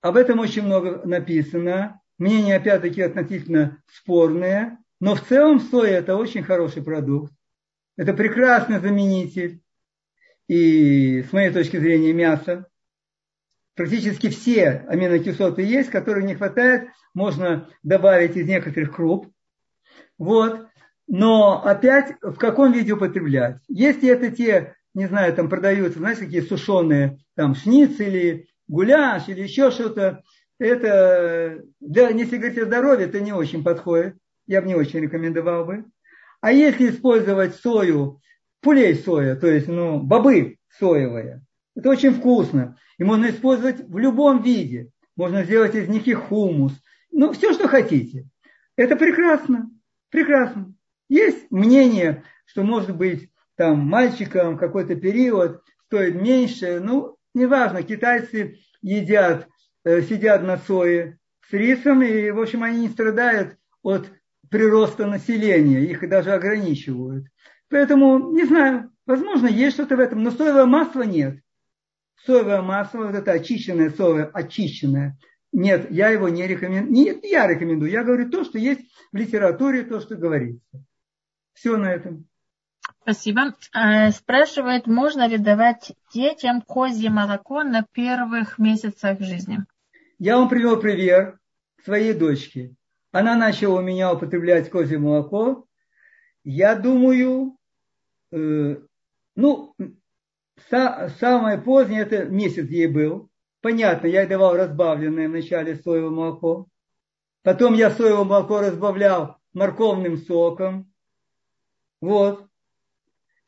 об этом очень много написано. Мнения, опять-таки, относительно спорные, но в целом соя – это очень хороший продукт. Это прекрасный заменитель и, с моей точки зрения, мясо. Практически все аминокислоты есть, которых не хватает, можно добавить из некоторых круп. Вот. Но опять в каком виде употреблять? Если это те, не знаю, там продаются, знаете, какие сушеные там шницели, гуляш или еще что-то, это, да, если говорить о здоровье, это не очень подходит. Я бы не очень рекомендовал бы. А если использовать сою, пулей соя, то есть, ну, бобы соевые, это очень вкусно. И можно использовать в любом виде. Можно сделать из них и хумус. Ну, все, что хотите. Это прекрасно. Прекрасно. Есть мнение, что, может быть, там, мальчикам какой-то период стоит меньше. Ну, неважно, китайцы едят... сидят на сое с рисом, и, в общем, они не страдают от прироста населения, их даже ограничивают. Поэтому, не знаю, возможно, есть что-то в этом, но соевое масло нет. Соевое масло, вот это очищенное соевое, очищенное, нет, я его не рекомендую. Нет, я рекомендую, я говорю то, что есть в литературе, то, что говорится. Все на этом. Спасибо. Спрашивает, можно ли давать детям козье молоко на первых месяцах жизни? Я вам привел пример своей дочки. Она начала у меня употреблять козье молоко. Я думаю, э, ну, са, самое позднее, это месяц ей был. Понятно, я ей давал разбавленное вначале соевое молоко. Потом я соевое молоко разбавлял морковным соком. Вот.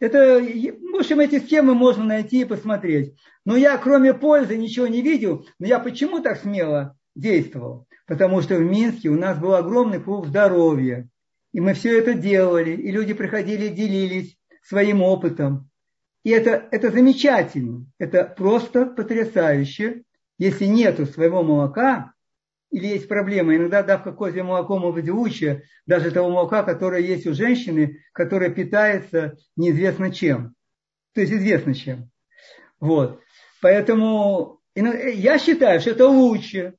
Это, в общем, эти схемы можно найти и посмотреть. Но я, кроме пользы, ничего не видел. Но я почему так смело действовал? Потому что в Минске у нас был огромный клуб здоровья. И мы все это делали. И люди приходили, делились своим опытом. И это, это замечательно. Это просто потрясающе. Если нету своего молока, или есть проблема. Иногда давка козье молоко молодеучее, даже того молока, которое есть у женщины, которая питается неизвестно чем. То есть известно чем. Вот. Поэтому я считаю, что это лучше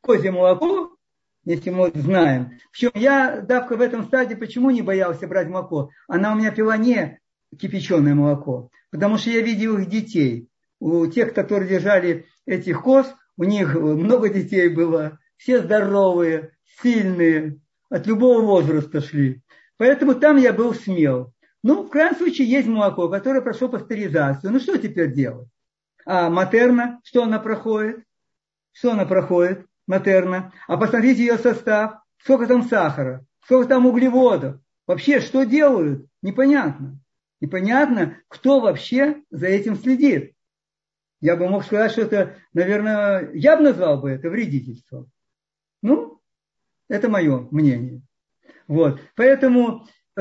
козье молоко, если мы знаем. Причем я, давка в этом стадии, почему не боялся брать молоко? Она у меня пила не кипяченое молоко, потому что я видел их детей. У тех, которые держали этих коз, у них много детей было, все здоровые, сильные, от любого возраста шли. Поэтому там я был смел. Ну, в крайнем случае, есть молоко, которое прошло пастеризацию. Ну, что теперь делать? А матерна, что она проходит? Что она проходит, матерна? А посмотрите ее состав, сколько там сахара, сколько там углеводов. Вообще, что делают? Непонятно. Непонятно, кто вообще за этим следит. Я бы мог сказать, что это, наверное, я бы назвал бы это вредительством. Ну, это мое мнение. Вот. Поэтому э,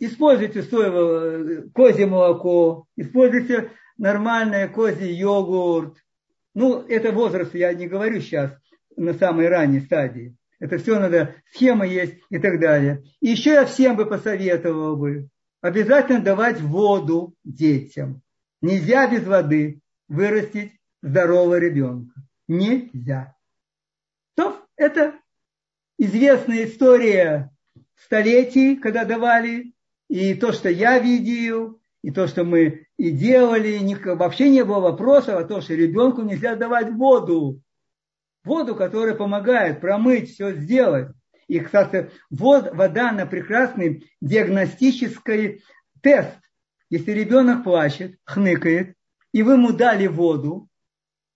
используйте соевое, козье молоко, используйте нормальное козий йогурт. Ну, это возраст, я не говорю сейчас, на самой ранней стадии. Это все надо, схема есть и так далее. И еще я всем бы посоветовал бы обязательно давать воду детям. Нельзя без воды вырастить здорового ребенка. Нельзя. То это известная история столетий, когда давали, и то, что я видел, и то, что мы и делали, вообще не было вопросов о том, что ребенку нельзя давать воду. Воду, которая помогает промыть, все сделать. И, кстати, вода, она прекрасный диагностический тест. Если ребенок плачет, хныкает, и вы ему дали воду.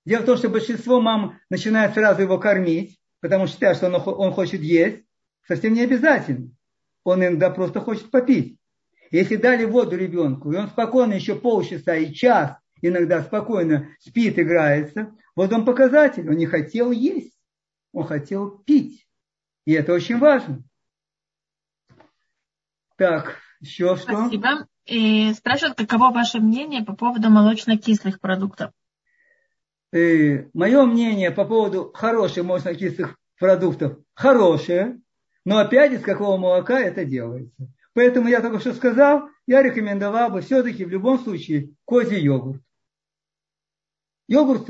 Дело в том, что большинство мам начинает сразу его кормить, потому что считают, что он, он хочет есть. Совсем не обязательно. Он иногда просто хочет попить. Если дали воду ребенку, и он спокойно еще полчаса и час иногда спокойно спит, играется, вот он показатель. Он не хотел есть, он хотел пить. И это очень важно. Так, еще что? Спасибо. И спрашивают, каково ваше мнение по поводу молочнокислых продуктов? И мое мнение по поводу хороших молочнокислых продуктов хорошее, но опять из какого молока это делается. Поэтому я только что сказал, я рекомендовал бы все-таки в любом случае козий йогурт. Йогурт,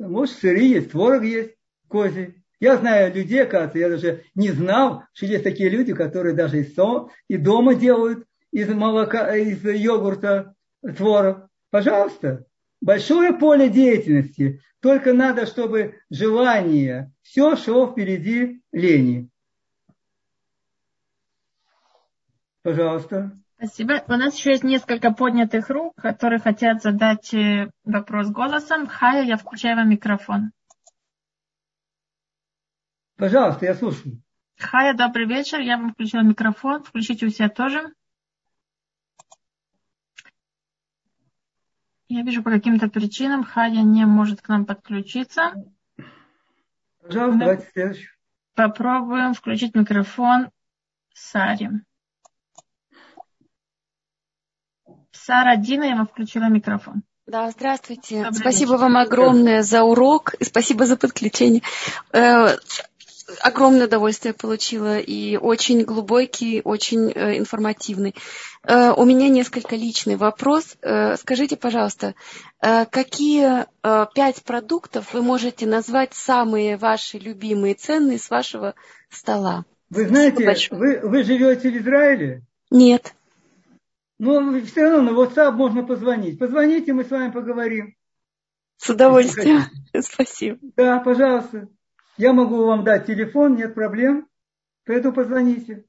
может, сыры есть, творог есть, козий. Я знаю людей, кажется, я даже не знал, что есть такие люди, которые даже и, со, и дома делают из молока, из йогурта, творог. Пожалуйста, большое поле деятельности. Только надо, чтобы желание, все шло впереди лени. Пожалуйста. Спасибо. У нас еще есть несколько поднятых рук, которые хотят задать вопрос голосом. Хая, я включаю вам микрофон. Пожалуйста, я слушаю. Хая, добрый вечер. Я вам включила микрофон. Включите у себя тоже. Я вижу, по каким-то причинам Хая не может к нам подключиться. Пожалуйста, давайте следующий. Попробуем включить микрофон Саре. Сара Дина, я вам включила микрофон. Да, здравствуйте. Добрый спасибо вечер. Вам огромное за урок и спасибо за подключение. Огромное удовольствие получила и очень глубокий, очень информативный. У меня несколько личный вопрос. Скажите, пожалуйста, какие пять продуктов вы можете назвать самые ваши любимые, ценные с вашего стола? Вы знаете, вы, вы живете в Израиле? Нет. Ну, все равно на WhatsApp можно позвонить. Позвоните, мы с вами поговорим. С удовольствием. Спасибо. Да, пожалуйста. Я могу вам дать телефон, нет проблем. Поэтому позвоните.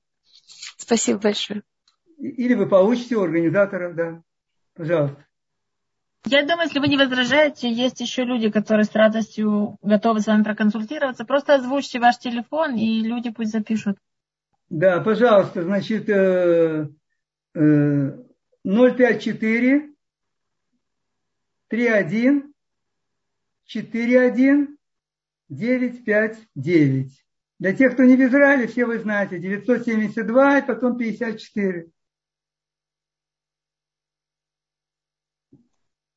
Спасибо большое. Или вы получите у организаторов, да. Пожалуйста. Я думаю, если вы не возражаете, есть еще люди, которые с радостью готовы с вами проконсультироваться. Просто озвучьте ваш телефон, и люди пусть запишут. Да, пожалуйста. Значит, ноль пять четыре три один четыре один девять пять девять. Для тех, кто не в Израиле, все вы знаете, девятьсот семьдесят два и потом пятьдесят четыре.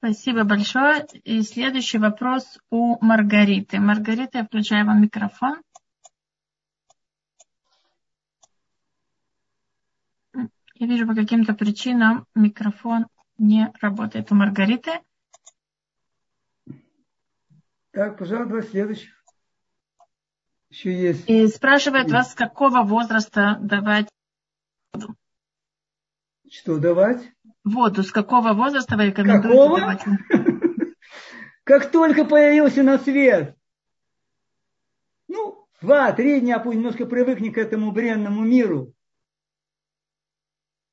Спасибо большое. И следующий вопрос у Маргариты. Маргарита, я включаю вам микрофон. Я вижу, по каким-то причинам микрофон не работает у Маргариты. Так, пожалуйста, два следующих. Еще есть. И спрашивает есть. Вас, с какого возраста давать воду? Что давать? Воду. С какого возраста вы рекомендуете какого? Давать? Как только появился на свет. Ну, два-три дня пусть немножко привыкни к этому бренному миру.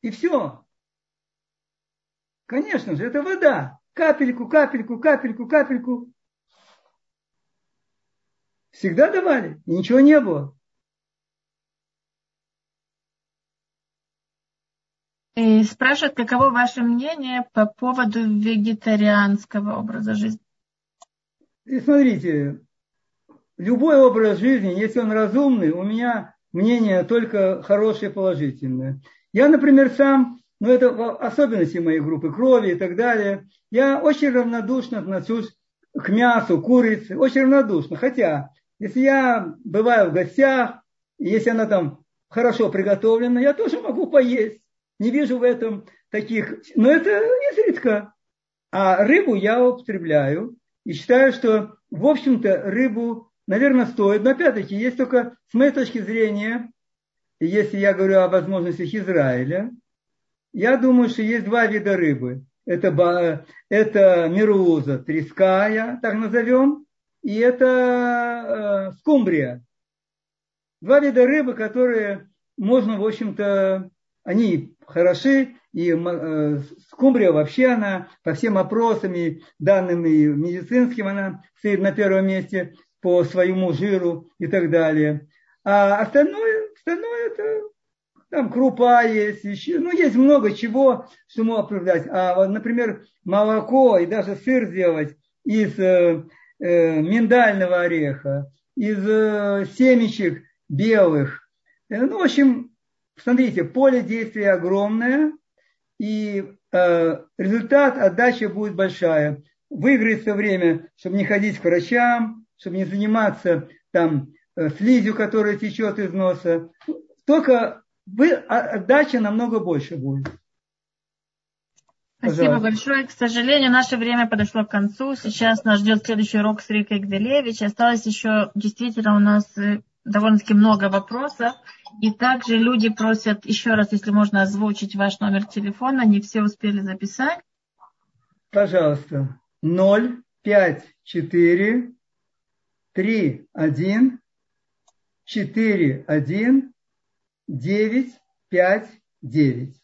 И все. Конечно же, это вода. Капельку, капельку, капельку, капельку. Всегда давали, и ничего не было. И спрашивают, каково ваше мнение по поводу вегетарианского образа жизни? И смотрите, любой образ жизни, если он разумный, у меня мнение только хорошее, положительное. Я, например, сам, ну это особенности моей группы крови и так далее, я очень равнодушно отношусь к мясу, курице, очень равнодушно. Хотя, если я бываю в гостях, если она там хорошо приготовлена, я тоже могу поесть. Не вижу в этом таких... Но это изредка. А рыбу я употребляю. И считаю, что, в общем-то, рыбу, наверное, стоит. Но, опять-таки, есть только, с моей точки зрения, если я говорю о возможностях Израиля, я думаю, что есть два вида рыбы. Это, это меруза, треская, так назовем, и это э, скумбрия. Два вида рыбы, которые можно, в общем-то, они хороши, и э, скумбрия вообще она, по всем опросам и данным и медицинским, она стоит на первом месте по своему жиру и так далее. А остальное, остальное это... Там крупа есть, еще, ну, есть много чего, что можно обсуждать. А, например, молоко и даже сыр сделать из э, э, миндального ореха, из э, семечек белых. Ну, в общем, смотрите, поле действия огромное, и э, результат, отдача будет большая. Выиграется время, чтобы не ходить к врачам, чтобы не заниматься там слизью, которая течет из носа. Только... Вы, отдача намного больше будет. Спасибо большое. К сожалению, наше время подошло к концу. Сейчас нас ждет следующий урок с Рикой Гделевич. Осталось еще действительно у нас довольно-таки много вопросов. И также люди просят еще раз, если можно, озвучить ваш номер телефона. Не все успели записать. Пожалуйста. ноль пять четыре три один четыре один девять пять девять.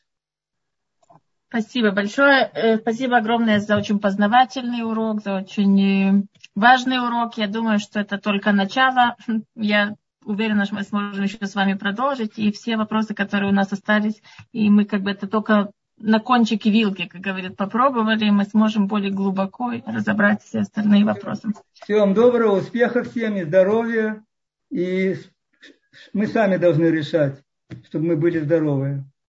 Спасибо большое. Спасибо огромное за очень познавательный урок, за очень важный урок. Я думаю, что это только начало. Я уверена, что мы сможем еще с вами продолжить. И все вопросы, которые у нас остались, и мы как бы это только на кончике вилки, как говорят, попробовали, и мы сможем более глубоко разобрать все остальные вопросы. Всем доброго, успехов всем и здоровья. И мы сами должны решать, чтобы мы были здоровы.